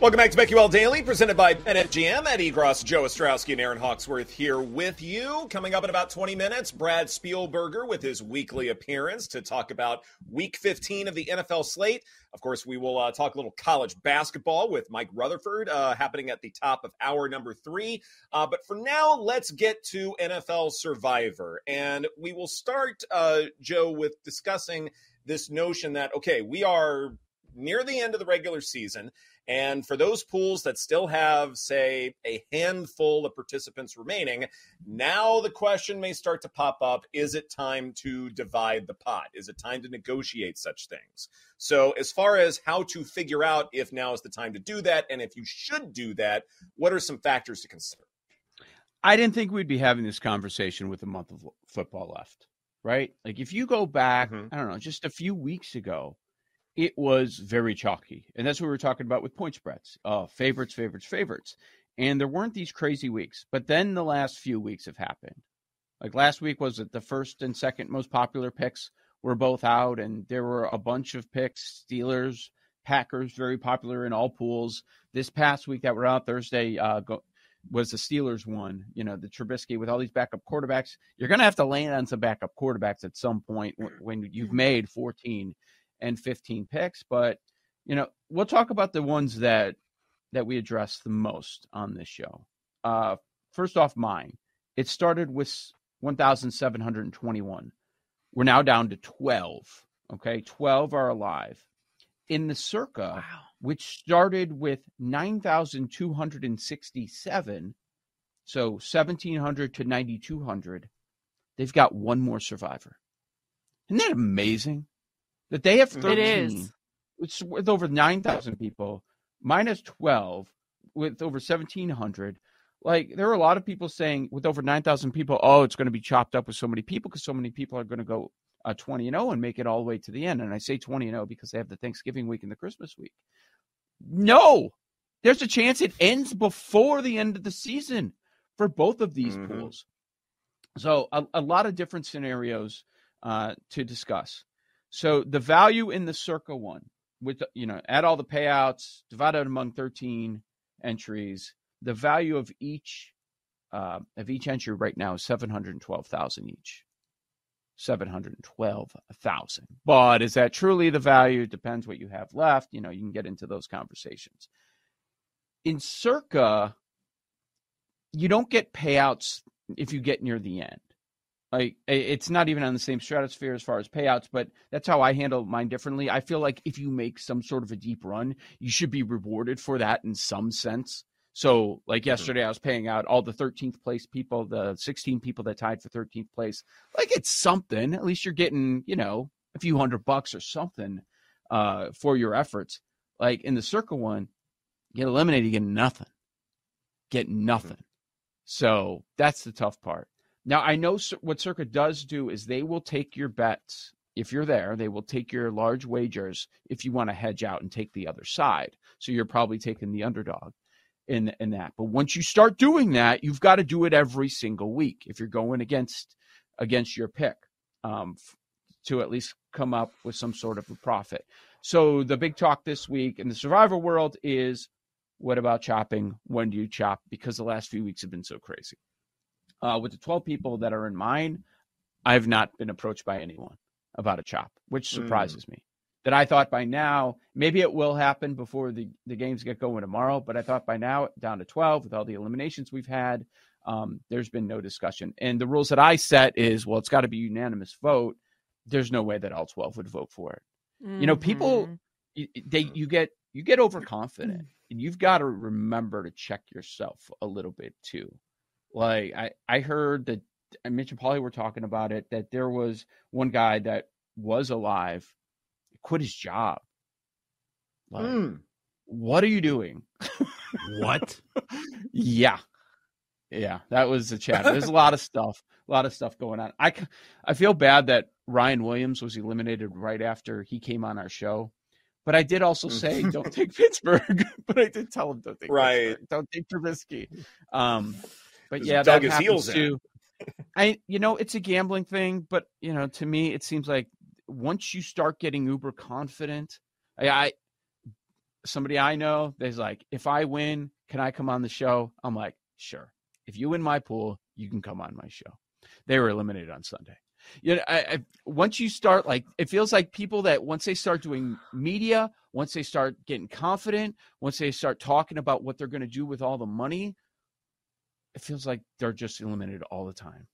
Welcome back to BetQL Daily, presented by NFGM. At Egross, Joe Ostrowski, and Aaron Hawksworth here with you. Coming up in about 20 minutes, Brad Spielberger with his weekly appearance to talk about Week 15 of the NFL slate. Of course, we will talk a little college basketball with Mike Rutherford happening at the top of hour number 3. But for now, let's get to NFL Survivor. And we will start, Joe, with discussing this notion that, okay, we are near the end of the regular season. And for those pools that still have, say, a handful of participants remaining, now the question may start to pop up. Is it time to divide the pot? Is it time to negotiate such things? So as far as how to figure out if now is the time to do that and if you should do that, what are some factors to consider? I didn't think we'd be having this conversation with a month of football left, right? Like if you go back, I don't know, just a few weeks ago, it was very chalky. And that's what we were talking about with point spreads, favorites. And there weren't these crazy weeks, but then the last few weeks have happened. Like last week was that the first and second most popular picks were both out. And there were a bunch of picks, Steelers, Packers, very popular in all pools. This past week that were out Thursday was the Steelers one, you know, the Trubisky with all these backup quarterbacks. You're going to have to land on some backup quarterbacks at some point when you've made 14 and 15 picks, but you know, we'll talk about the ones that we address the most on this show. First off, mine. It started with 1,721. We're now down to 12. Okay, 12 are alive in the Circa, wow, which started with 9,267. So 1,700 to 9,200. They've got one more survivor. Isn't that amazing? That they have 13, it is. It's with over 9,000 people, minus 12, with over 1,700. Like, there are a lot of people saying with over 9,000 people, oh, it's going to be chopped up with so many people because so many people are going to go 20-0 and make it all the way to the end. And I say 20-0 because they have the Thanksgiving week and the Christmas week. No, there's a chance it ends before the end of the season for both of these pools. So a lot of different scenarios to discuss. So the value in the Circa one, with, you know, add all the payouts, divided among 13 entries, the value of each entry right now is $712,000 each. $712,000. But is that truly the value? Depends what you have left. You know, you can get into those conversations. In Circa, you don't get payouts if you get near the end. Like, it's not even on the same stratosphere as far as payouts, but that's how I handle mine differently. I feel like if you make some sort of a deep run, you should be rewarded for that in some sense. So like yesterday, I was paying out all the 13th place people, the 16 people that tied for 13th place. Like, it's something. At least you're getting, you know, a few $100 or something for your efforts. Like in the Circa one, you get eliminated, you get nothing. So that's the tough part. Now, I know what Circa does do is they will take your bets. If you're there, they will take your large wagers if you want to hedge out and take the other side. So you're probably taking the underdog in that. But once you start doing that, you've got to do it every single week if you're going against your pick to at least come up with some sort of a profit. So the big talk this week in the Survivor world is, what about chopping? When do you chop? Because the last few weeks have been so crazy. With the 12 people that are in mine, I've not been approached by anyone about a chop, which surprises me. That I thought by now, maybe it will happen before the games get going tomorrow, but I thought by now, down to 12, with all the eliminations we've had, there's been no discussion. And the rules that I set is, well, it's got to be unanimous vote. there's no way that all 12 would vote for it. Mm-hmm. You know, people, you get overconfident, and you've got to remember to check yourself a little bit too. Like I heard that Mitch and Paulie were talking about it, that there was one guy that was alive, quit his job. Like, what are you doing? What? Yeah. That was the chat. There's a lot of stuff going on. I feel bad that Ryan Williams was eliminated right after he came on our show. But I did also say, don't take Pittsburgh. But I did tell him, don't take Pittsburgh. Don't take Trubisky. But yeah, that happens too. It's a gambling thing. But, you know, to me, it seems like once you start getting uber confident, somebody I know, they're like, if I win, can I come on the show? I'm like, sure. If you win my pool, you can come on my show. They were eliminated on Sunday. You know, once you start, like, it feels like people that once they start doing media, once they start getting confident, once they start talking about what they're going to do with all the money, it feels like they're just eliminated all the time.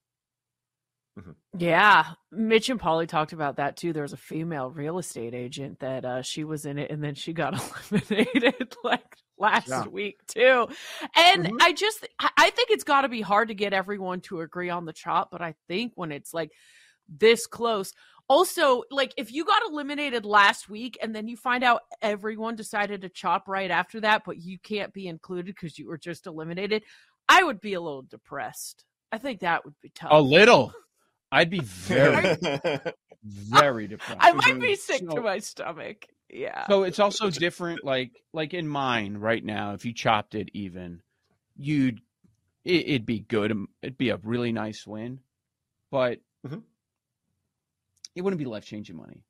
Mm-hmm. Yeah. Mitch and Paulie talked about that too. There was a female real estate agent that she was in it, and then she got eliminated like last week too. And I think it's got to be hard to get everyone to agree on the chop. But I think when it's like this close, also, like, if you got eliminated last week and then you find out everyone decided to chop right after that, but you can't be included because you were just eliminated, I would be a little depressed. I think that would be tough. A little. I'd be very depressed. I might be sick to my stomach. Yeah. So it's also different. Like in mine right now, if you chopped it even, it'd be good. It'd be a really nice win, but it wouldn't be life-changing money.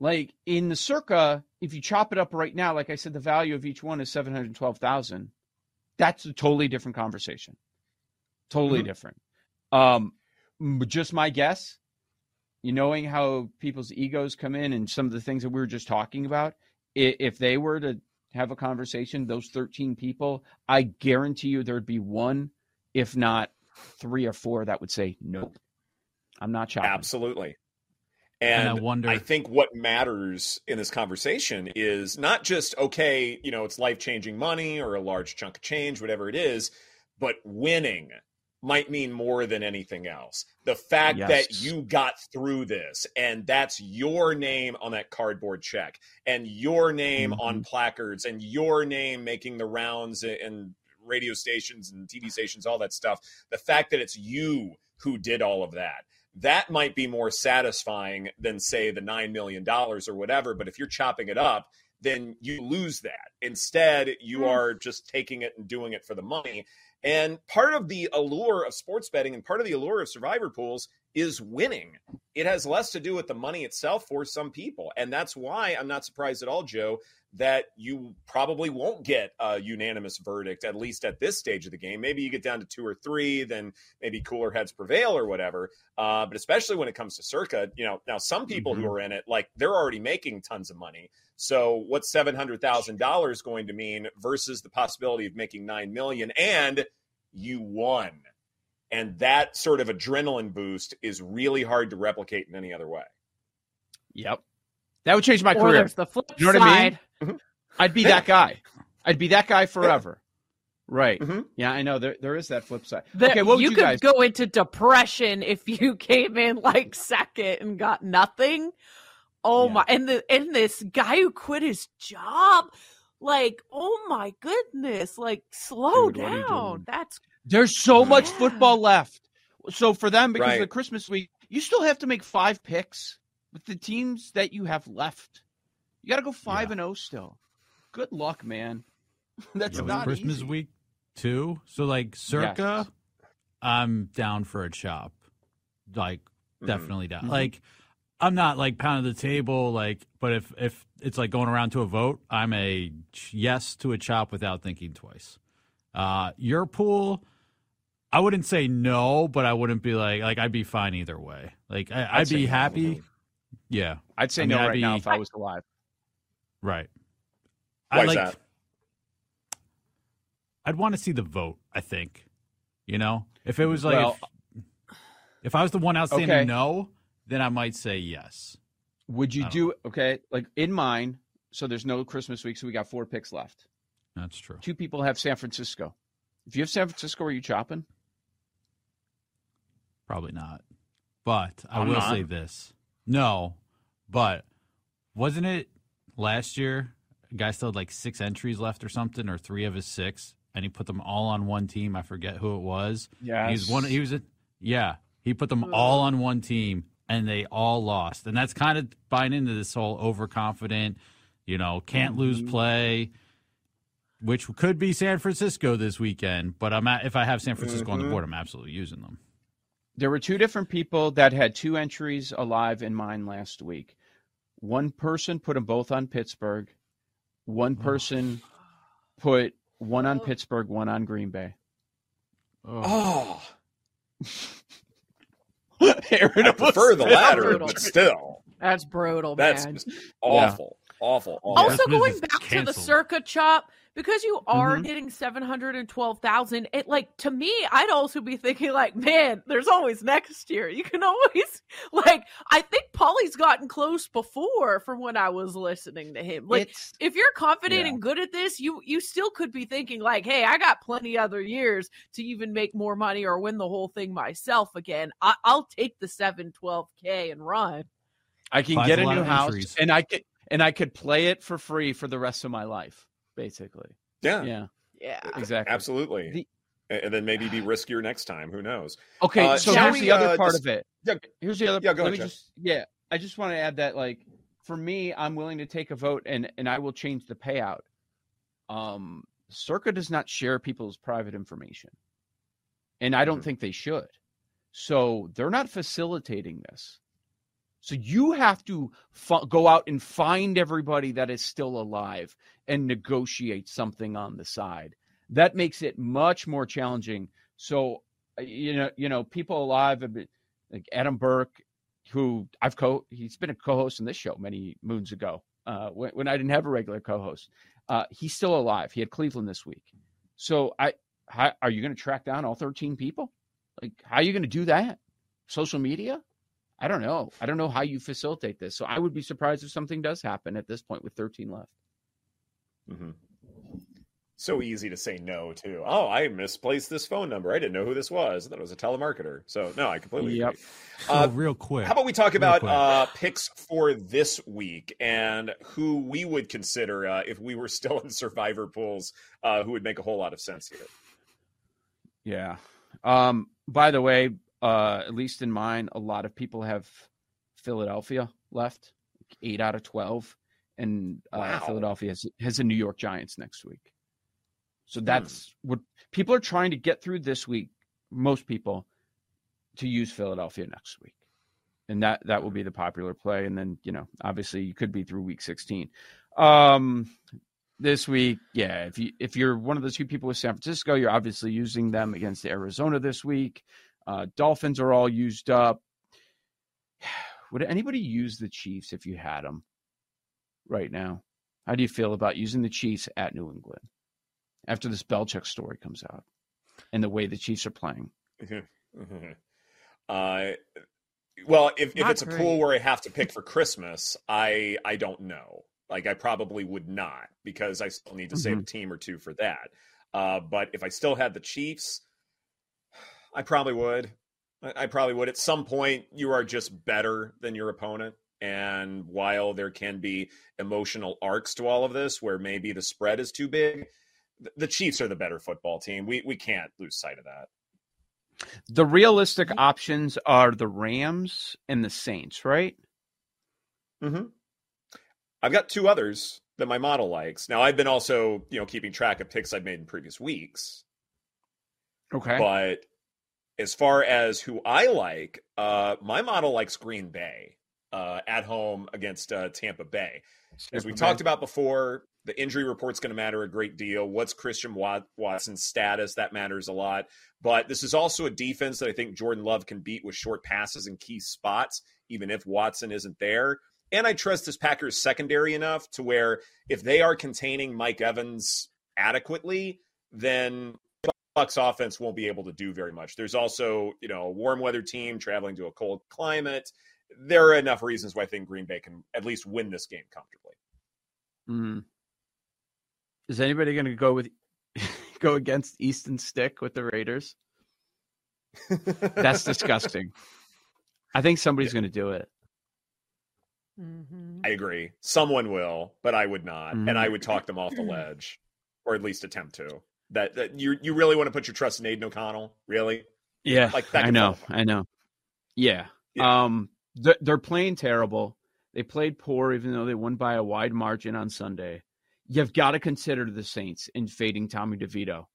Like in the Circa, if you chop it up right now, like I said, the value of each one is $712,000. That's a totally different conversation. Totally different. Just my guess, you knowing how people's egos come in and some of the things that we were just talking about, if they were to have a conversation, those 13 people, I guarantee you there'd be one, if not three or four, that would say, nope, I'm not shopping. Absolutely. And I wonder, I think what matters in this conversation is not just, okay, you know, it's life-changing money or a large chunk of change, whatever it is, but winning might mean more than anything else. The fact that you got through this, and that's your name on that cardboard check, and your name on placards, and your name making the rounds and radio stations and TV stations, all that stuff. The fact that it's you who did all of that, that might be more satisfying than, say, the $9 million or whatever. But if you're chopping it up, then you lose that. Instead, you are just taking it and doing it for the money. And part of the allure of sports betting and part of the allure of survivor pools is winning. It has less to do with the money itself for some people. And that's why I'm not surprised at all, Joe, that you probably won't get a unanimous verdict, at least at this stage of the game. Maybe you get down to two or three, then maybe cooler heads prevail or whatever. But especially when it comes to Circa, you know, now some people who are in it, like, they're already making tons of money. So what's $700,000 going to mean versus the possibility of making $9 million and you won? And that sort of adrenaline boost is really hard to replicate in any other way. Yep. That would change my career. There's the flip side. You know what I mean? Mm-hmm. I'd be that guy. I'd be that guy forever. Right. Mm-hmm. Yeah, I know. There is that flip side. Okay, what would you guys... go into depression if you came in like second and got nothing. Oh yeah. My. And this guy who quit his job. Like, oh my goodness. Like, slow down. There's so much football left. So for them, because of the Christmas week, you still have to make 5 picks with the teams that you have left. You got to go 5-0 still. Good luck, man. That's not Christmas easy. Week too. So like Circa, I'm down for a chop. Like definitely down. Like I'm not like pound of the table. Like, but if it's like going around to a vote, I'm a yes to a chop without thinking twice. Your pool, I wouldn't say no, but I wouldn't be like I'd be fine either way. Like I'd be happy. No. Yeah, I'd say now if I was alive. Right. Why is that? I'd want to see the vote, I think. You know, if it was like, if I was the one outstanding no, then I might say yes. Would you do – okay, like in mine, so there's no Christmas week, so we got 4 picks left. That's true. 2 people have San Francisco. If you have San Francisco, are you chopping? Probably not. But I will say this. No, but wasn't it last year a guy still had like 6 entries left or something, or 3 of his 6, and he put them all on one team? I forget who it was. Yeah, he put them all on one team, and they all lost. And that's kind of buying into this whole overconfident, can't lose play, which could be San Francisco this weekend. But if I have San Francisco on the board, I'm absolutely using them. There were 2 different people that had 2 entries alive in mine last week. One person put them both on Pittsburgh. One person put one on Pittsburgh, one on Green Bay. I prefer the latter, but still. That's brutal, man. That's awful. Yeah. Awful. Also, going back to the Circa chop, because you are hitting 712,000, it to me, I'd also be thinking man, there's always next year. You can always I think Paulie's gotten close before from when I was listening to him. If you're confident and good at this, you still could be thinking hey, I got plenty other years to even make more money or win the whole thing myself again. I'll take the 712K and run. I can get a new house and I could play it for free for the rest of my life, basically. Yeah. Exactly. Absolutely. And then maybe be riskier next time. Who knows? Okay, so here's the other part of it. Here's the other part. I just want to add that, for me, I'm willing to take a vote, and I will change the payout. Circa does not share people's private information, and I don't think they should. So they're not facilitating this. So you have to go out and find everybody that is still alive and negotiate something on the side. That makes it much more challenging. So, people alive have been, like Adam Burke, who he's been a co-host on this show many moons ago when I didn't have a regular co-host. He's still alive. He had Cleveland this week. So are you going to track down all 13 people? How are you going to do that? Social media? I don't know. I don't know how you facilitate this. So I would be surprised if something does happen at this point with 13 left. Mm-hmm. So easy to say no, too. Oh, I misplaced this phone number. I didn't know who this was. I thought it was a telemarketer. So, no, I completely agree. Real quick. How about we talk about picks for this week and who we would consider if we were still in survivor pools, who would make a whole lot of sense here. Yeah. By the way, at least in mine, a lot of people have Philadelphia left, 8 out of 12. And Philadelphia has the New York Giants next week. So that's what people are trying to get through this week, most people, to use Philadelphia next week. And that will be the popular play. And then, obviously you could be through week 16. This week, if you're one of the 2 people with San Francisco, you're obviously using them against Arizona this week. Dolphins are all used up. Would anybody use the Chiefs if you had them right now? How do you feel about using the Chiefs at New England after this Belichick story comes out and the way the Chiefs are playing? Well, if it's a pool where I have to pick for Christmas, I don't know. I probably would not, because I still need to save a team or 2 for that. But if I still had the Chiefs, I probably would. At some point, you are just better than your opponent. And while there can be emotional arcs to all of this, where maybe the spread is too big, the Chiefs are the better football team. We can't lose sight of that. The realistic options are the Rams and the Saints, right? Mm-hmm. I've got 2 others that my model likes. Now, I've been also, keeping track of picks I've made in previous weeks. Okay. But as far as who I like, my model likes Green Bay at home against Tampa Bay. As we talked about before, the injury report's going to matter a great deal. What's Christian Watson's status? That matters a lot. But this is also a defense that I think Jordan Love can beat with short passes in key spots, even if Watson isn't there. And I trust this Packers secondary enough to where if they are containing Mike Evans adequately, then Bucks offense won't be able to do very much. There's also, a warm weather team traveling to a cold climate, there are enough reasons why I think Green Bay can at least win this game comfortably. Mm. Is anybody going to go against Easton Stick with the Raiders? That's disgusting. I think somebody's going to do it. Mm-hmm. I agree. Someone will, but I would not. Mm-hmm. And I would talk them off the ledge, or at least attempt to. That you really want to put your trust in Aiden O'Connell? Really? Yeah, like that. I know. Yeah. They're playing terrible. They played poor, even though they won by a wide margin on Sunday. You've got to consider the Saints in fading Tommy DeVito.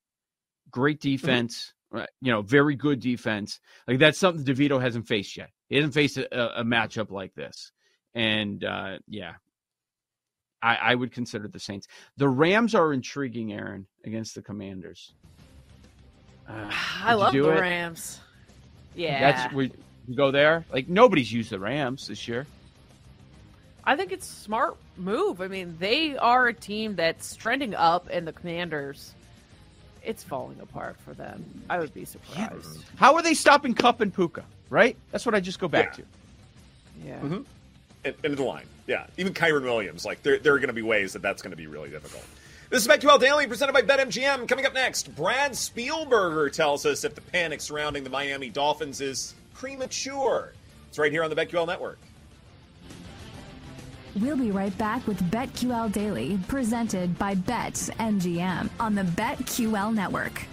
Great defense, very good defense. Like, that's something DeVito hasn't faced yet. He hasn't faced a matchup like this. And I would consider the Saints. The Rams are intriguing, Aaron, against the Commanders. I love the Rams. Yeah, that's we go there. Like, nobody's used the Rams this year. I think it's a smart move. I mean, they are a team that's trending up, and the Commanders, it's falling apart for them. I would be surprised. Yeah. How are they stopping Kupp and Puka? Right, that's what I just go back to. Yeah. Mm-hmm. And the line. Yeah. Even Kyron Williams. Like, there are going to be ways that's going to be really difficult. This is BetQL Daily, presented by BetMGM. Coming up next, Brad Spielberger tells us if the panic surrounding the Miami Dolphins is premature. It's right here on the BetQL Network. We'll be right back with BetQL Daily, presented by BetMGM on the BetQL Network.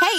Hey,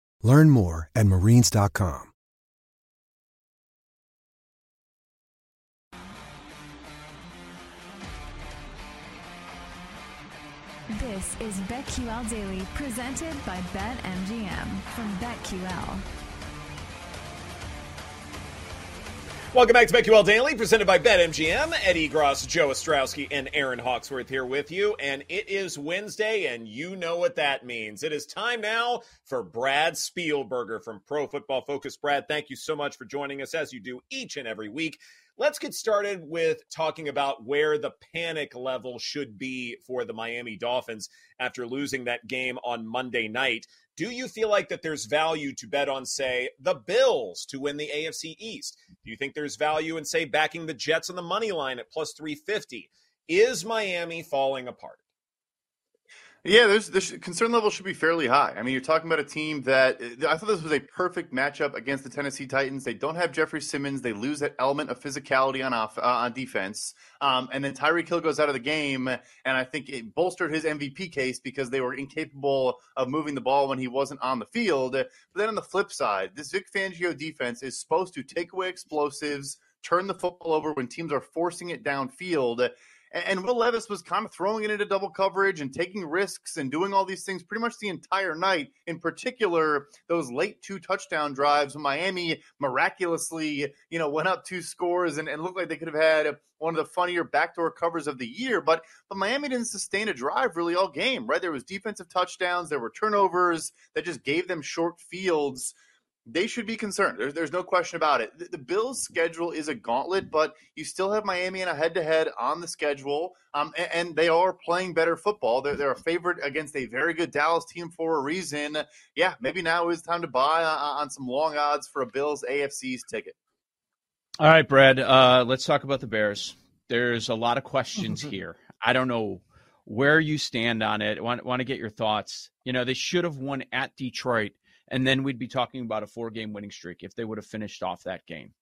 Learn more at marines.com. This is BetQL Daily, presented by BetMGM from BetQL. Welcome back to BetQL Daily, presented by BetMGM. Eddie Gross, Joe Ostrowski, and Aaron Hawksworth here with you. And it is Wednesday, and you know what that means. It is time now for Brad Spielberger from Pro Football Focus. Brad, thank you so much for joining us, as you do each and every week. Let's get started with talking about where the panic level should be for the Miami Dolphins after losing that game on Monday night. Do you feel like that there's value to bet on, say, the Bills to win the AFC East? Do you think there's value in, say, backing the Jets on the money line at plus 350? Is Miami falling apart? Yeah, the concern level should be fairly high. I mean, you're talking about a team that – I thought this was a perfect matchup against the Tennessee Titans. They don't have Jeffrey Simmons. They lose that element of physicality on defense. And then Tyreek Hill goes out of the game, and I think it bolstered his MVP case because they were incapable of moving the ball when he wasn't on the field. But then on the flip side, this Vic Fangio defense is supposed to take away explosives, turn the football over when teams are forcing it downfield. – And Will Levis was kind of throwing it into double coverage and taking risks and doing all these things pretty much the entire night, in particular those late two touchdown drives when Miami miraculously, went up two scores and looked like they could have had one of the funnier backdoor covers of the year. But Miami didn't sustain a drive really all game, right? There was defensive touchdowns. There were turnovers that just gave them short fields. They should be concerned. There's no question about it. The Bills' schedule is a gauntlet, but you still have Miami in a head-to-head on the schedule, and they are playing better football. They're a favorite against a very good Dallas team for a reason. Yeah, maybe now is time to buy on some long odds for a Bills AFC's ticket. All right, Brad, let's talk about the Bears. There's a lot of questions here. I don't know where you stand on it. I want to get your thoughts. They should have won at Detroit. And then we'd be talking about a four-game winning streak if they would have finished off that game.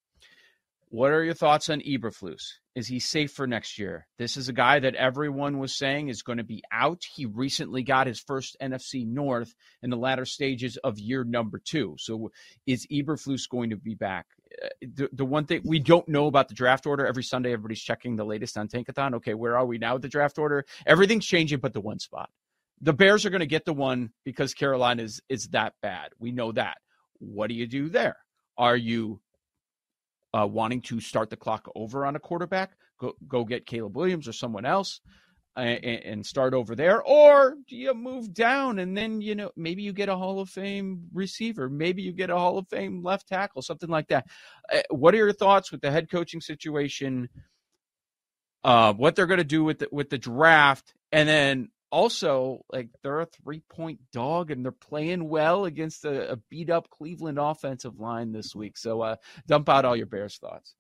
What are your thoughts on Eberflus? Is he safe for next year? This is a guy that everyone was saying is going to be out. He recently got his first NFC North in the latter stages of year number 2. So is Eberflus going to be back? The one thing we don't know about the draft order, every Sunday everybody's checking the latest on Tankathon. Okay, where are we now with the draft order? Everything's changing but the one spot. The Bears are going to get the one because Carolina is that bad. We know that. What do you do there? Are you wanting to start the clock over on a quarterback? Go get Caleb Williams or someone else and start over there. Or do you move down and then, maybe you get a Hall of Fame receiver. Maybe you get a Hall of Fame left tackle, something like that. What are your thoughts with the head coaching situation? What they're going to do with the draft, and then, also, they're a 3-point dog, and they're playing well against a beat-up Cleveland offensive line this week. So dump out all your Bears thoughts.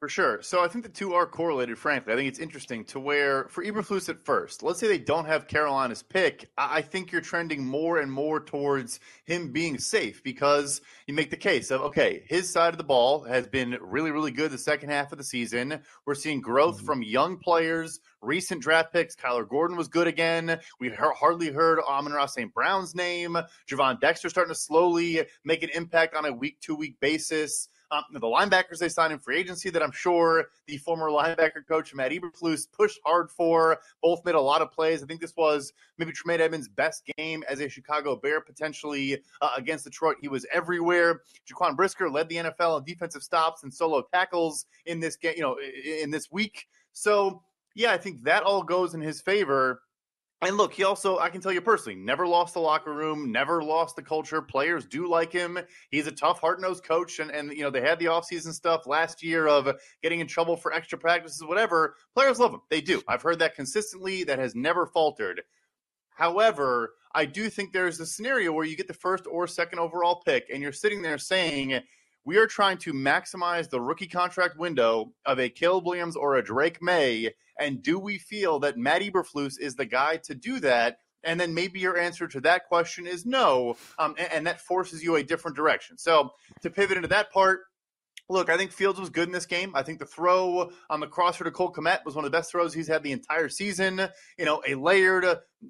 For sure. So I think the two are correlated, frankly. I think it's interesting to where, for Eberflus at first, let's say they don't have Carolina's pick, I think you're trending more and more towards him being safe, because you make the case of, okay, his side of the ball has been really, really good the second half of the season. We're seeing growth from young players, recent draft picks. Kyler Gordon was good again. We hardly heard Amon-Ra St. Brown's name. Javon Dexter starting to slowly make an impact on a week-to-week basis. The linebackers they signed in free agency that I'm sure the former linebacker coach Matt Eberflus pushed hard for, both made a lot of plays. I think this was maybe Tremaine Edmonds' best game as a Chicago Bear, potentially against Detroit. He was everywhere. Jaquan Brisker led the NFL in defensive stops and solo tackles in this game, in this week. So, yeah, I think that all goes in his favor. And look, he also, I can tell you personally, never lost the locker room, never lost the culture. Players do like him. He's a tough, hard-nosed coach, and they had the offseason stuff last year of getting in trouble for extra practices, whatever. Players love him. They do. I've heard that consistently. That has never faltered. However, I do think there's a scenario where you get the first or second overall pick, and you're sitting there saying, we are trying to maximize the rookie contract window of a Caleb Williams or a Drake May, and do we feel that Matt Eberflus is the guy to do that? And then maybe your answer to that question is no, and that forces you a different direction. So to pivot into that part, look, I think Fields was good in this game. I think the throw on the crosser to Cole Kmet was one of the best throws he's had the entire season. A layered,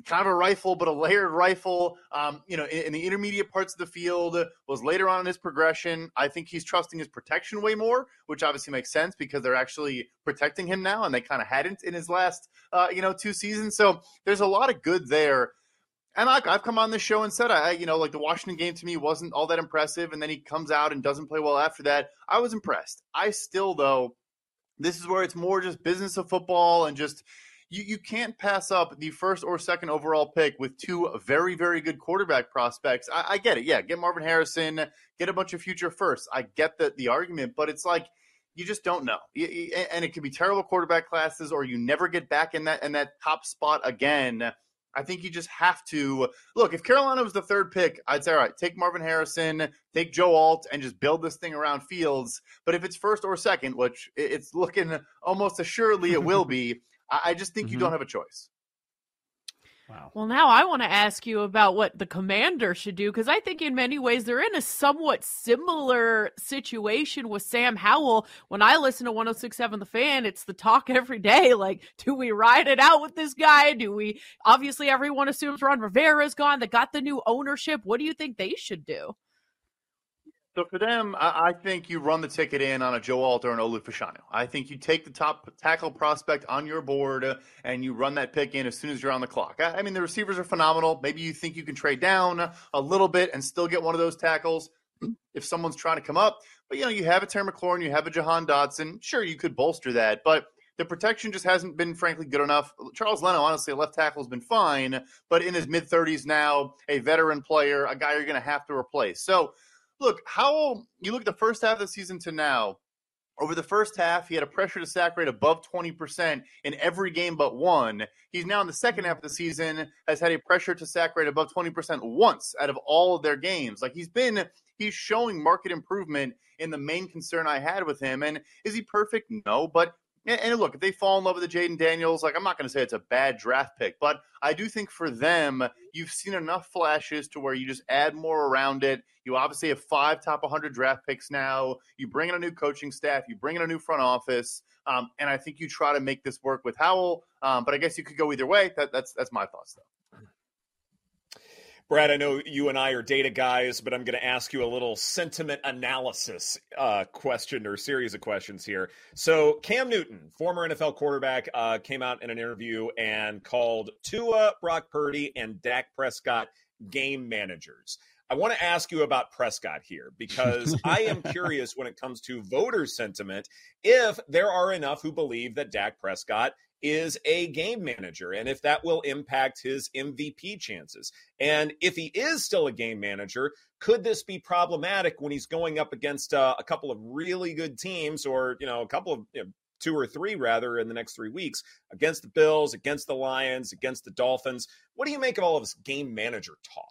kind of a rifle, but a layered rifle, in the intermediate parts of the field, was later on in his progression. I think he's trusting his protection way more, which obviously makes sense because they're actually protecting him now, and they kind of hadn't in his last, 2 seasons. So there's a lot of good there. And I've come on this show and said, the Washington game to me wasn't all that impressive, and then he comes out and doesn't play well after that. I was impressed. I still, though, this is where it's more just business of football, and just you can't pass up the first or second overall pick with two very, very good quarterback prospects. I get it. Yeah, get Marvin Harrison, get a bunch of future firsts. I get the argument, but it's like, you just don't know. And it can be terrible quarterback classes, or you never get back in that top spot again. I think you just have to look. If Carolina was the third pick, I'd say, all right, take Marvin Harrison, take Joe Alt, and just build this thing around Fields. But if it's first or second, which it's looking almost assuredly it will be, I just think you don't have a choice. Wow. Well, now I want to ask you about what the Commander should do, because I think in many ways they're in a somewhat similar situation with Sam Howell. When I listen to 106.7 The Fan, it's the talk every day. Like, do we ride it out with this guy? Do we? Obviously, everyone assumes Ron Rivera's gone. They got the new ownership. What do you think they should do? So for them, I think you run the ticket in on a Joe Alt or an Olufoshano. I think you take the top tackle prospect on your board and you run that pick in as soon as you're on the clock. I mean, the receivers are phenomenal. Maybe you think you can trade down a little bit and still get one of those tackles if someone's trying to come up. But, you know, you have a Terry McLaurin, you have a Jahan Dotson. Sure, you could bolster that, but the protection just hasn't been, frankly, good enough. Charles Leno, honestly, left tackle has been fine, but in his mid-30s now, a veteran player, a guy you're going to have to replace. So, look, Howell, you look at the first half of the season to now. Over the first half, he had a pressure to sack rate above 20% in every game but one. He's now in the second half of the season has had a pressure to sack rate above 20% once out of all of their games. Like, he's showing market improvement in the main concern I had with him. And is he perfect? No, but and look, if they fall in love with the Jaden Daniels, like, I'm not going to say it's a bad draft pick, but I do think for them, you've seen enough flashes to where you just add more around it. You obviously have 5 top 100 draft picks now. You bring in a new coaching staff. You bring in a new front office. And I think you try to make this work with Howell. But I guess you could go either way. That's my thoughts, though. Brad, I know you and I are data guys, but I'm going to ask you a little sentiment analysis question or series of questions here. So Cam Newton, former NFL quarterback, came out in an interview and called Tua, Brock Purdy, and Dak Prescott game managers. I want to ask you about Prescott here because I am curious when it comes to voter sentiment if there are enough who believe that Dak Prescott is a game manager and if that will impact his MVP chances. And if he is still a game manager, could this be problematic when he's going up against a couple of really good teams or, you know, a couple of 2 or 3 rather in the next 3 weeks against the Bills, against the Lions, against the Dolphins? What do you make of all of this game manager talk?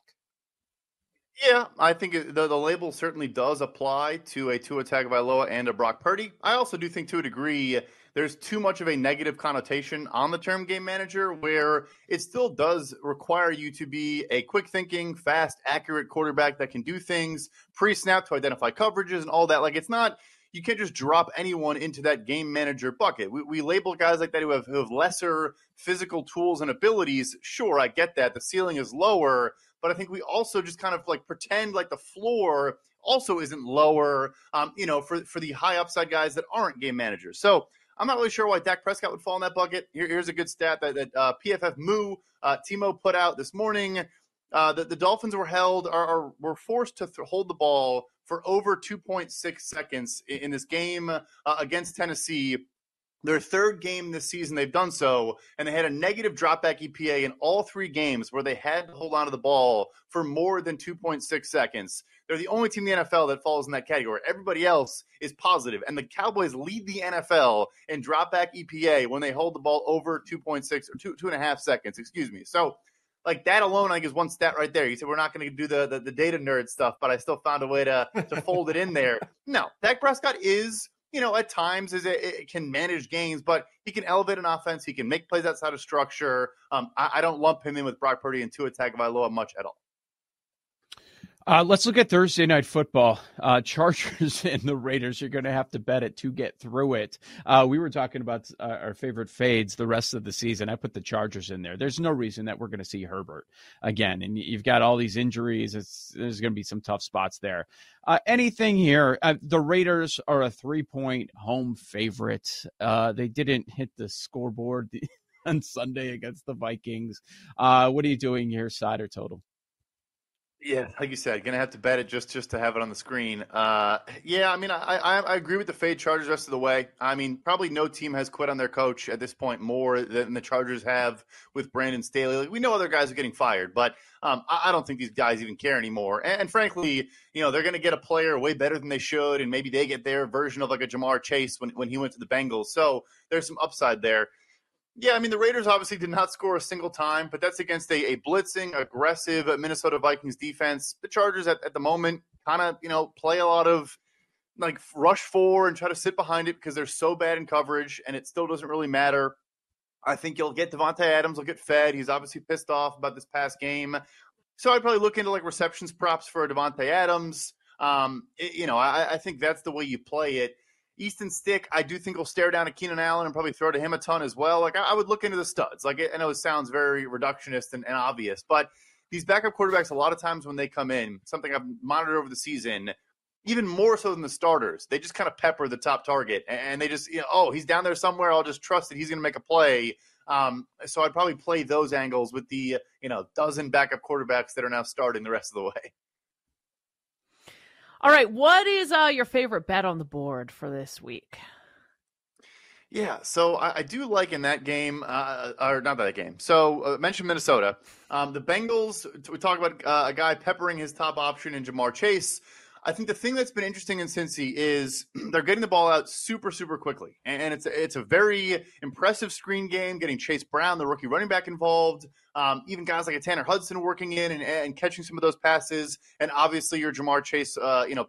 Yeah, I think the label certainly does apply to a Tua Tagovailoa and a Brock Purdy. I also do think to a degree there's too much of a negative connotation on the term game manager where it still does require you to be a quick thinking, fast, accurate quarterback that can do things pre-snap to identify coverages and all that. Like, it's not – you can't just drop anyone into that game manager bucket. We label guys like that who have lesser physical tools and abilities. Sure, I get that. The ceiling is lower. But I think we also just kind of like pretend like the floor also isn't lower, for the high upside guys that aren't game managers. So I'm not really sure why Dak Prescott would fall in that bucket. Here's a good stat that PFF Moo, Timo put out this morning. The Dolphins were forced to hold the ball for over 2.6 seconds in this game against Tennessee. Their third game this season, they've done so, and they had a negative dropback EPA in all 3 games where they had to hold on to the ball for more than 2.6 seconds. They're the only team in the NFL that falls in that category. Everybody else is positive, and the Cowboys lead the NFL in dropback EPA when they hold the ball over 2.6 or 2.5 seconds, excuse me. So, like, that alone, I think, is one stat right there. You said we're not going to do the data nerd stuff, but I still found a way to fold it in there. No, Dak Prescott is – at times it can manage games, but he can elevate an offense. He can make plays outside of structure. I don't lump him in with Brock Purdy and Tua Tagovailoa much at all. Let's look at Thursday Night Football. Chargers and the Raiders, you're going to have to bet it to get through it. We were talking about our favorite fades the rest of the season. I put the Chargers in there. There's no reason that we're going to see Herbert again. And you've got all these injuries. There's going to be some tough spots there. Anything here, the Raiders are a 3-point home favorite. They didn't hit the scoreboard on Sunday against the Vikings. What are you doing here, side or total? Yeah, like you said, going to have to bet it just to have it on the screen. I agree with the fade Chargers the rest of the way. I mean, probably no team has quit on their coach at this point more than the Chargers have with Brandon Staley. Like, we know other guys are getting fired, but I don't think these guys even care anymore. And frankly, they're going to get a player way better than they should, and maybe they get their version of like a Ja'Marr Chase when he went to the Bengals. So there's some upside there. Yeah, I mean, the Raiders obviously did not score a single time, but that's against a blitzing, aggressive Minnesota Vikings defense. The Chargers at the moment kind of, play a lot of like rush for and try to sit behind it because they're so bad in coverage, and it still doesn't really matter. I think you'll get DeVonta Adams, will get fed. He's obviously pissed off about this past game. So I'd probably look into like receptions props for DeVonta Adams. I think that's the way you play it. Easton Stick, I do think, will stare down at Keenan Allen and probably throw to him a ton as well. Like, I would look into the studs. Like, I know it sounds very reductionist and obvious, but these backup quarterbacks, a lot of times when they come in, something I've monitored over the season, even more so than the starters. They just kind of pepper the top target, and they just, you know, oh, he's down there somewhere. I'll just trust that he's going to make a play. So I'd probably play those angles with the, you know, dozen backup quarterbacks that are now starting the rest of the way. All right. What is your favorite bet on the board for this week? Yeah, so I do like in that game, or not that game. So mention Minnesota. The Bengals, we talk about a guy peppering his top option in Ja'Marr Chase. I think the thing that's been interesting in Cincy is they're getting the ball out super, super quickly. And it's a very impressive screen game, getting Chase Brown, the rookie running back, involved. Even guys like a Tanner Hudson working in and catching some of those passes. And obviously your Ja'Marr Chase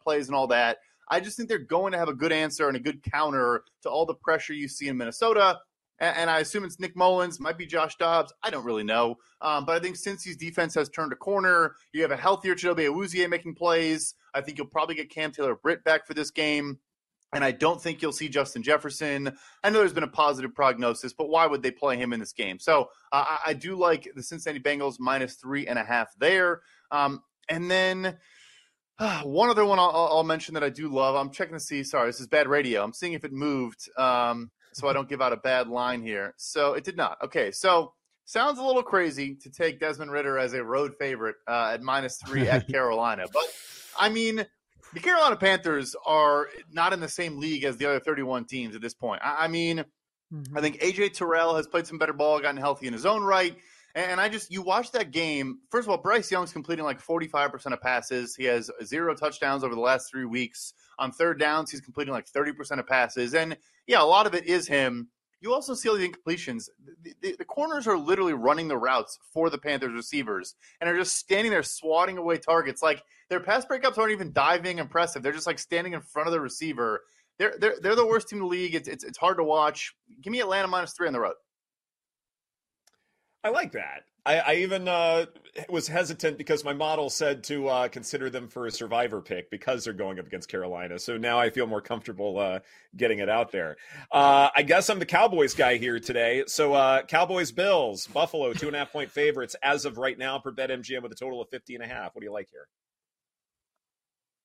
plays and all that. I just think they're going to have a good answer and a good counter to all the pressure you see in Minnesota. And I assume it's Nick Mullins, might be Josh Dobbs. I don't really know. But I think Cincy's defense has turned a corner. You have a healthier Chidobe Awuzie making plays. I think you'll probably get Cam Taylor-Britt back for this game. And I don't think you'll see Justin Jefferson. I know there's been a positive prognosis, but why would they play him in this game? So I do like the Cincinnati Bengals -3.5 there. And then one other one I'll mention that I do love. I'm checking to see. Sorry, this is bad radio. I'm seeing if it moved. So I don't give out a bad line here. So it did not. Okay, so sounds a little crazy to take Desmond Ridder as a road favorite at -3 at Carolina. But, I mean, the Carolina Panthers are not in the same league as the other 31 teams at this point. I mean, I think A.J. Terrell has played some better ball, gotten healthy in his own right. And you watch that game. First of all, Bryce Young's completing like 45% of passes. He has 0 touchdowns over the last 3 weeks. On third downs, he's completing like 30% of passes. And, yeah, a lot of it is him. You also see all the incompletions. The corners are literally running the routes for the Panthers receivers and are just standing there swatting away targets. Like, their pass breakups aren't even diving impressive. They're just, like, standing in front of the receiver. They're the worst team in the league. It's hard to watch. Give me Atlanta -3 on the road. I like that. I even was hesitant because my model said to consider them for a survivor pick because they're going up against Carolina. So now I feel more comfortable getting it out there. I guess I'm the Cowboys guy here today. So Cowboys, Bills, Buffalo, 2.5 point favorites as of right now per BetMGM with a total of 50.5. What do you like here?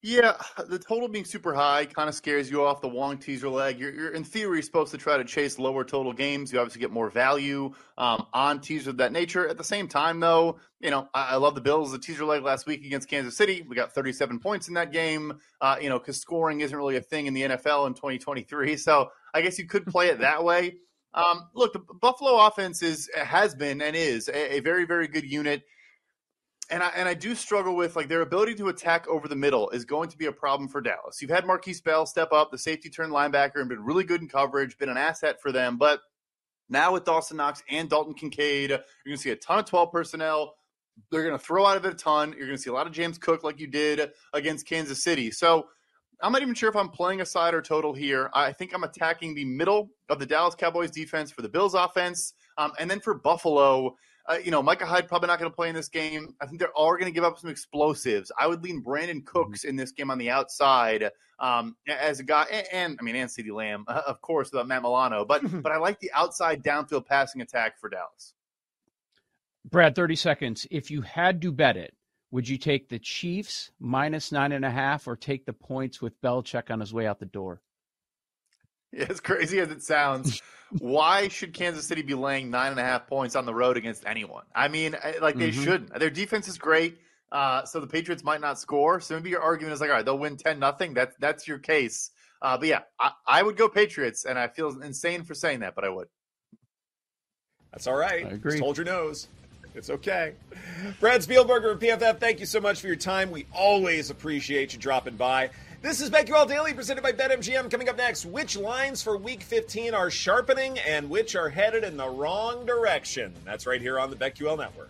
Yeah, the total being super high kind of scares you off the Wong teaser leg. You're in theory supposed to try to chase lower total games. You obviously get more value on teasers of that nature. At the same time, though, you know, I love the Bills. The teaser leg last week against Kansas City, we got 37 points in that game. Because scoring isn't really a thing in the NFL in 2023. So I guess you could play it that way. Look, the Buffalo offense has been and is a very, very good unit. And I do struggle with, like, their ability to attack over the middle is going to be a problem for Dallas. You've had Marquise Bell step up, the safety turned linebacker, and been really good in coverage, been an asset for them. But now with Dawson Knox and Dalton Kincaid, you're going to see a ton of 12 personnel. They're going to throw out of it a ton. You're going to see a lot of James Cook like you did against Kansas City. So I'm not even sure if I'm playing a side or total here. I think I'm attacking the middle of the Dallas Cowboys defense for the Bills offense. And then for Buffalo, Micah Hyde probably not going to play in this game. I think they are going to give up some explosives. I would lean Brandon Cooks in this game on the outside as a guy, and CeeDee Lamb, of course, without Matt Milano. But I like the outside downfield passing attack for Dallas. Brad, 30 seconds. If you had to bet it, would you take the Chiefs -9.5 or take the points with Belichick on his way out the door? Yeah, as crazy as it sounds, why should Kansas City be laying 9.5 points on the road against anyone? I mean, like, they shouldn't. Their defense is great, so the Patriots might not score. So maybe your argument is like, all right, they'll win 10-0. That's your case. But, yeah, I would go Patriots, and I feel insane for saying that, but I would. That's all right. I agree. Just hold your nose. It's okay. Brad Spielberger of PFF, thank you so much for your time. We always appreciate you dropping by. This is BetQL Daily presented by BetMGM. Coming up next, which lines for Week 15 are sharpening and which are headed in the wrong direction? That's right here on the BetQL Network.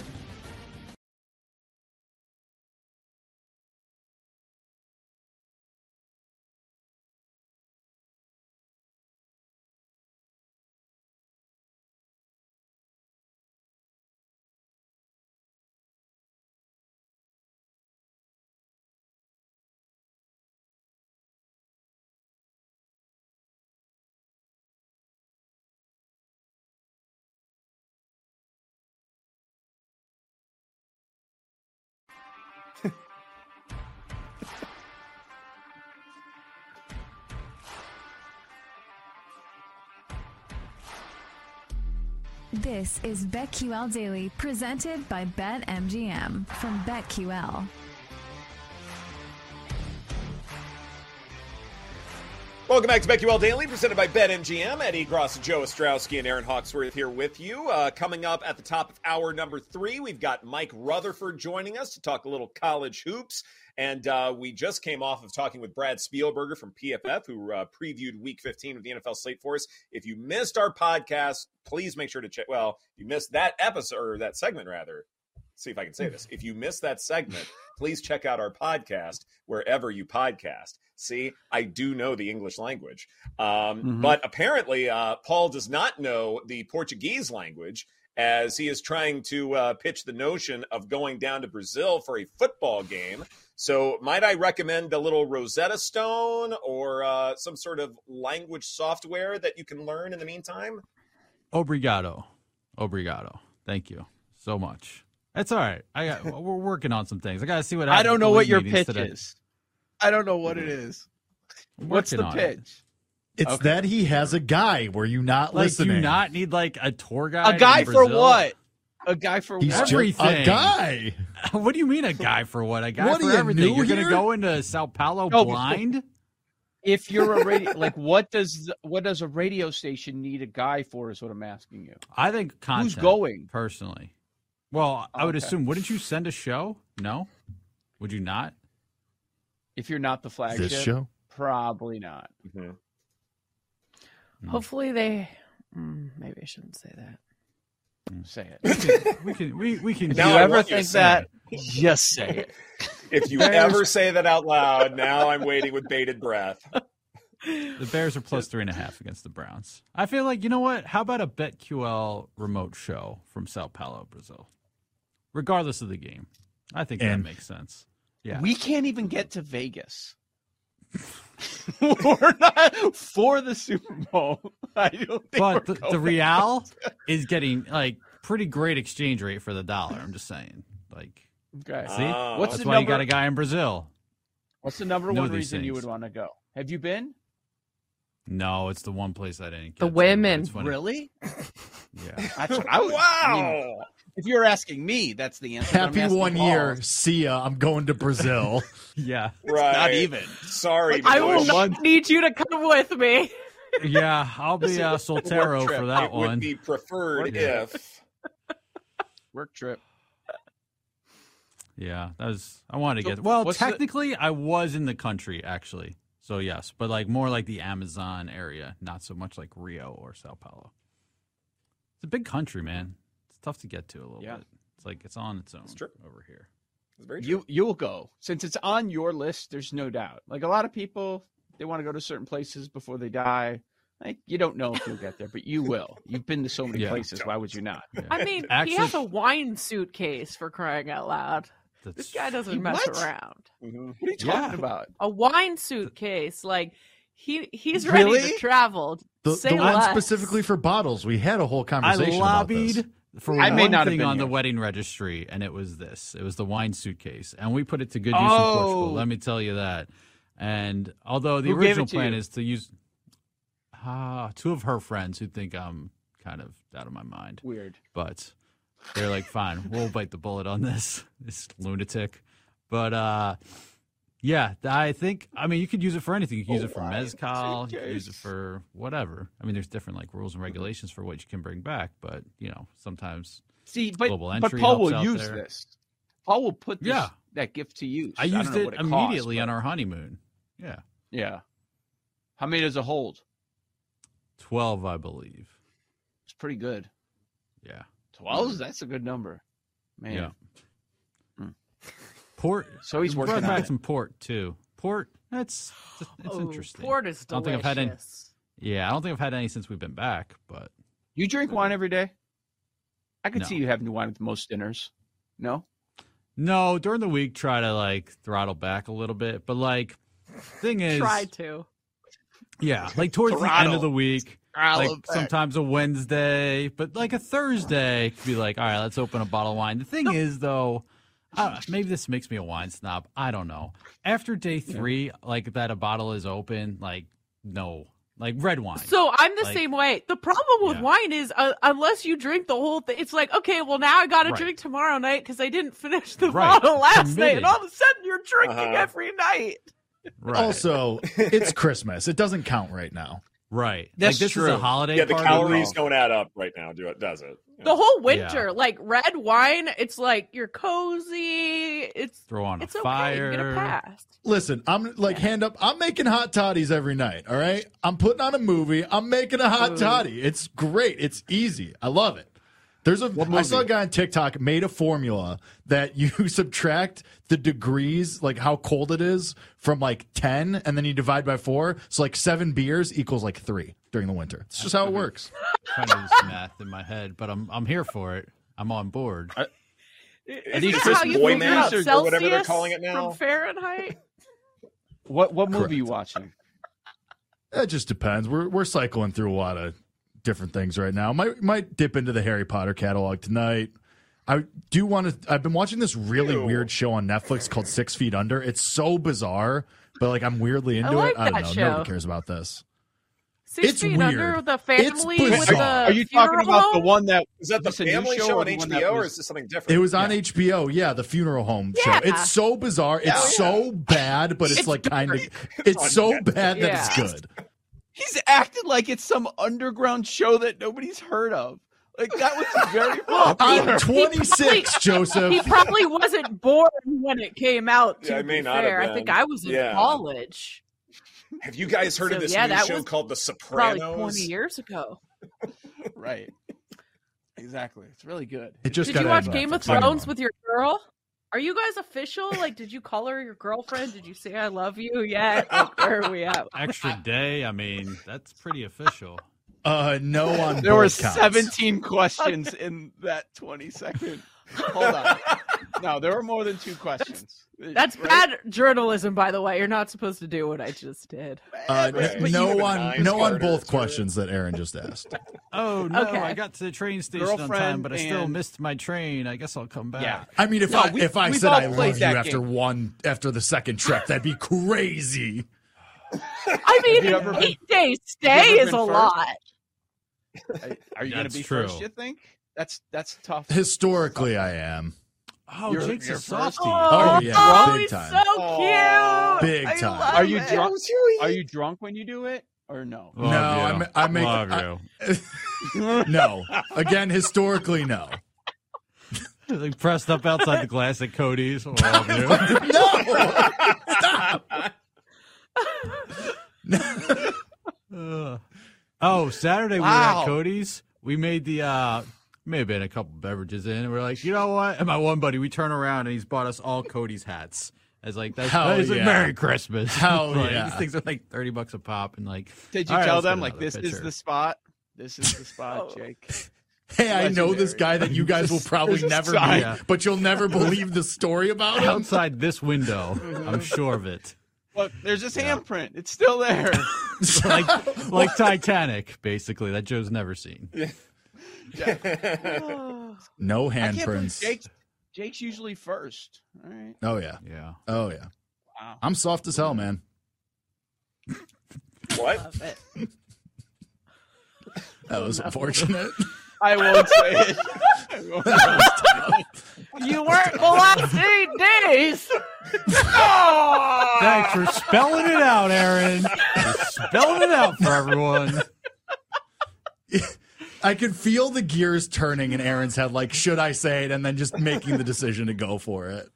This is BetQL Daily, presented by BetMGM from BetQL. Welcome back to BetQL Daily, presented by BetMGM. Eddie Gross, Joe Ostrowski, and Aaron Hawksworth here with you. Coming up at the top of hour number 3, we've got Mike Rutherford joining us to talk a little college hoops. And we just came off of talking with Brad Spielberger from PFF, who previewed Week 15 of the NFL slate for us. If you missed our podcast, please make sure to check. Well, you missed that episode, or that segment, rather. Let's see if I can say this. If you missed that segment, please check out our podcast wherever you podcast. See, I do know the English language, but apparently Paul does not know the Portuguese language, as he is trying to pitch the notion of going down to Brazil for a football game. So might I recommend a little Rosetta Stone or some sort of language software that you can learn in the meantime? Obrigado. Thank you so much. That's all right. We're working on some things. I got to see what happens. I don't know what your pitch is. I don't know what it is. What's the pitch? It's okay. That he has a guy. Were you not listening? You not need like a tour guide? A guy for what? A guy for everything. A guy. What do you mean a guy for what? A guy what for everything. You're going to go into Sao Paulo blind? If you're a radio, like what does a radio station need a guy for is what I'm asking you. I think content. Who's going? Personally. Well, I would assume, wouldn't you send a show? No? Would you not? If you're not the flagship, this show? Probably not. Mm-hmm. Hopefully they. Maybe I shouldn't say that. Say it. We can. Now, ever think that? Just say it. If you ever say that out loud, now I'm waiting with bated breath. The Bears are plus 3.5 against the Browns. I feel like, you know what? How about a BetQL remote show from Sao Paulo, Brazil? Regardless of the game, I think that makes sense. Yeah. We can't even get to Vegas. We're not for the Super Bowl. I don't think but the real is getting like pretty great exchange rate for the dollar. I'm just saying. Like, okay. See, that's why you got a guy in Brazil. What's the number one reason you would want to go? Have you been? No, it's the one place I didn't get. The women, really? Yeah. That's what I mean, if you're asking me, that's the answer. Happy 1 year. See ya. I'm going to Brazil. Yeah. Right. Not even. Sorry. I will not need you to come with me. Yeah. I'll be soltero for that one. It would be preferred if. Work trip. Yeah. That was, I wanted to get. Well, technically, I was in the country, actually. So, yes. But like more like the Amazon area, not so much like Rio or Sao Paulo. It's a big country, man. Tough to get to a little bit. It's like it's on its own over here. It's very true. You'll go. Since it's on your list, there's no doubt. Like a lot of people, they want to go to certain places before they die. Like you don't know if you'll get there, but you will. You've been to so many places. Why would you not? Yeah. I mean, actually, he has a wine suitcase for crying out loud. This guy doesn't mess around. Mm-hmm. What are you talking about? A wine suitcase. Like he's ready to travel. The one specifically for bottles. We had a whole conversation about this. For I may not have been on the wedding registry, and it was this. It was the wine suitcase, and we put it to good use in Portugal. Let me tell you that. And although the original plan is to use two of her friends who think I'm kind of out of my mind, weird, but they're like, "Fine, we'll bite the bullet on this lunatic." But yeah, I think you could use it for anything. You could use it for mezcal. You could use it for whatever. I mean, there's different like rules and regulations for what you can bring back, but you know, sometimes global entry. But Paul will use this. Paul will put this, that gift to use. I used it immediately on our honeymoon. Yeah. Yeah. How many does it hold? 12, I believe. It's pretty good. Yeah. 12? That's a good number. Man. Yeah. Port. So he's working on some port too. Port. That's interesting. Port is delicious. I don't think I've had any since we've been back. But you drink wine every day. I could see you having wine with most dinners. No. No, during the week try to like throttle back a little bit. But like, thing is, try to. Yeah, like towards the end of the week. Like sometimes a Wednesday, but like a Thursday could be like, all right, let's open a bottle of wine. The thing is though. I don't know, maybe this makes me a wine snob. I don't know. After day three, like that a bottle is open, like no. Like red wine. So I'm the same way. The problem with wine is unless you drink the whole thing, it's like, okay, well now I got to drink tomorrow night because I didn't finish the bottle last night. And all of a sudden you're drinking every night. Right. Also, it's Christmas. It doesn't count right now. Right. That's like, this true. Is a holiday. Yeah, the calories don't add up right now. Does it? Yeah. The whole winter, like red wine, it's like you're cozy. It's throw on it's a fire. Okay. You get a pass. Listen, I'm like hand up. I'm making hot toddies every night. All right. I'm putting on a movie. I'm making a hot toddy. It's great. It's easy. I love it. I saw a guy on TikTok made a formula that you subtract the degrees, like how cold it is, from like 10, and then you divide by 4. So like 7 beers equals like 3 during the winter. It's just how it works. I'm trying to do some math in my head, but I'm here for it. I'm on board. Is this how you figure out Celsius, whatever they're calling it now, from Fahrenheit? What movie are you watching? It just depends. We're cycling through a lot of different things right now. Might dip into the Harry Potter catalog tonight. I do want to. I've been watching this really weird show on Netflix called 6 Feet Under. It's so bizarre, but like I'm weirdly into it. I don't know. Show. Nobody cares about this. Six Feet Under with the family. With the Are you talking about home? The one that is that the family show on HBO, or is this something different? It was on HBO. Yeah, the funeral home show. It's so bizarre. Yeah. It's so bad, but it's like kind of. It's so bad that it's good. He's acting like it's some underground show that nobody's heard of. Like, that was very popular. I'm 26, Joseph. He probably wasn't born when it came out, to be fair. I think I was in college. Have you guys heard of this new show called The Sopranos? Probably 20 years ago. Right. Exactly. It's really good. Did you watch Game of Thrones with your girl? Are you guys official? Like, did you call her your girlfriend? Did you say I love you yet? Like, where are we at? Extra day. I mean, that's pretty official. No one. There were 17 questions in that 20-second. Hold on. No, there were more than 2 questions. That's bad journalism, by the way. You're not supposed to do what I just did. No on both questions that Aaron just asked. Oh, no, okay. I got to the train station on time, but I still missed my train. I guess I'll come back. Yeah. I mean, if I said I love you after the second trip, that'd be crazy. I mean, 8 days stay is a lot. Are you going to be first, you think? That's tough. Historically, I am. Oh, Jake's a softy. Oh, yeah. Big time. He's so cute. Big time. Are you drunk? Are you drunk when you do it or no? No, I make no. Again, historically, no. Like pressed up outside the glass at Cody's. No. Stop. Oh, Saturday we were at Cody's. We made the may have been a couple beverages in, and we're like, you know what? And my one buddy, we turn around, and he's bought us all Cody's hats. I was like, that's Merry Christmas. Hell like, yeah. These things are like $30 a pop. And like, did you tell them, like, this is the spot? This is the spot, Jake. Hey, legendary. I know this guy that you guys will probably never meet, but you'll never believe the story about him. Outside this window, I'm sure of it. Look, there's this handprint. It's still there. like Titanic, basically, that Joe's never seen. Yeah. No handprints. Jake's usually first. All right. Oh yeah. Yeah. Oh yeah. Wow. I'm soft as hell, man. What? That was unfortunate. I won't say it. You weren't the last 8 days. Oh! Thanks for spelling it out, Aaron. Spelling it out for everyone. I could feel the gears turning in Aaron's head, like, should I say it? And then just making the decision to go for it.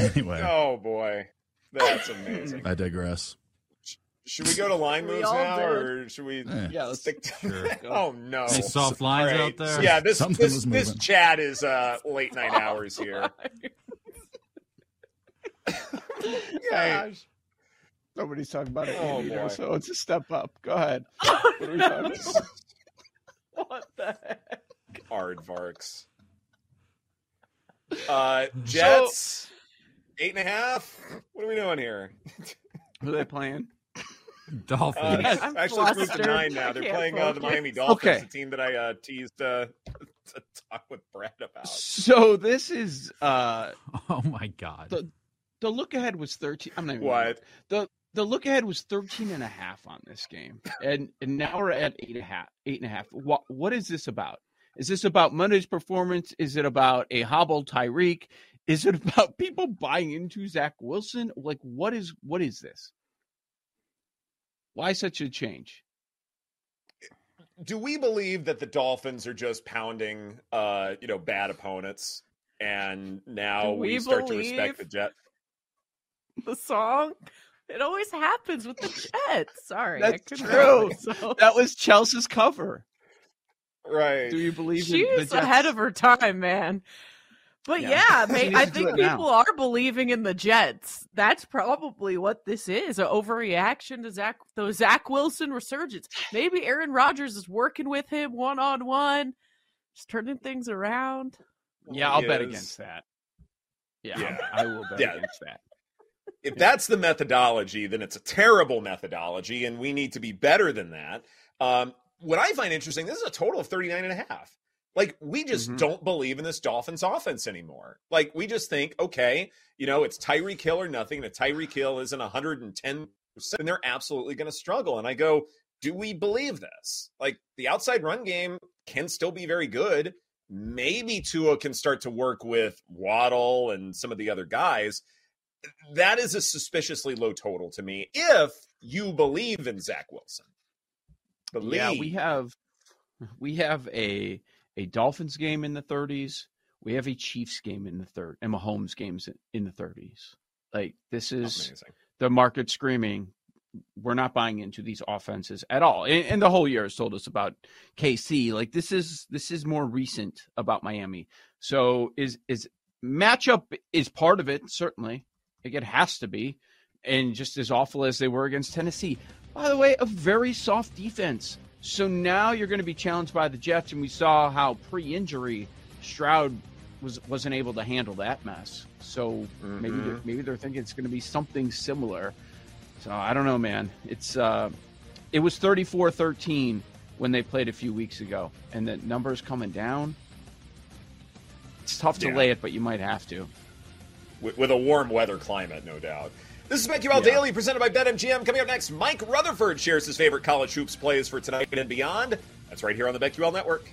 Anyway. Oh, boy. That's amazing. I digress. Should we go to line moves now, or should we let's stick to that? Sure. Oh, no. Any soft lines out there? So, yeah, this chat is late night hours here. Gosh. Nobody's talking about it, so it's a step up. Go ahead. What the heck? Aardvarks. Jets, 8.5. What are we doing here? Who are they playing? Dolphins. Actually, it's moved to 9 now. They're playing the Miami Dolphins, the team that I teased to talk with Brad about. So this is oh my god. The look ahead was 13. I'm not even what the look ahead was 13.5 on this game, and now we're at 8.5. What is this about? Is this about Monday's performance? Is it about a hobbled Tyreek? Is it about people buying into Zach Wilson? Like, what is this? Why such a change? Do we believe that the Dolphins are just pounding, bad opponents, and now we start to respect the Jets? The song. It always happens with the Jets. Sorry, that's true. That was Chelsea's cover. Right. Do you believe she's ahead of her time, man? But I think people are believing in the Jets. That's probably what this is, an overreaction to Zach Wilson resurgence. Maybe Aaron Rodgers is working with him one-on-one, just turning things around. Yeah, I'll bet against that. Yeah. I will bet against that. If that's the methodology, then it's a terrible methodology, and we need to be better than that. What I find interesting, this is a total of 39.5. Like, we just don't believe in this Dolphins offense anymore. Like, we just think, okay, it's Tyreek Hill or nothing. And if Tyreek Hill isn't 110%, and they're absolutely going to struggle. And I go, do we believe this? Like, the outside run game can still be very good. Maybe Tua can start to work with Waddle and some of the other guys. That is a suspiciously low total to me, if you believe in Zach Wilson. Yeah, we have a Dolphins game in the 30s. We have a Chiefs game in the third, and Mahomes games in the 30s. Like, this is amazing. The market screaming, we're not buying into these offenses at all. And the whole year has told us about KC. Like, this is more recent about Miami. So is matchup is part of it, certainly. Like, it has to be. And just as awful as they were against Tennessee. By the way, a very soft defense. So now you're going to be challenged by the Jets, and we saw how pre-injury Stroud wasn't able to handle that mess. So maybe they're thinking it's going to be something similar. So I don't know, man. It's it was 34-13 when they played a few weeks ago, and the number's coming down. It's tough to lay it, but you might have to. With a warm weather climate, no doubt. This is BetQL Daily, presented by BetMGM. Coming up next, Mike Rutherford shares his favorite college hoops plays for tonight and beyond. That's right here on the BetQL Network.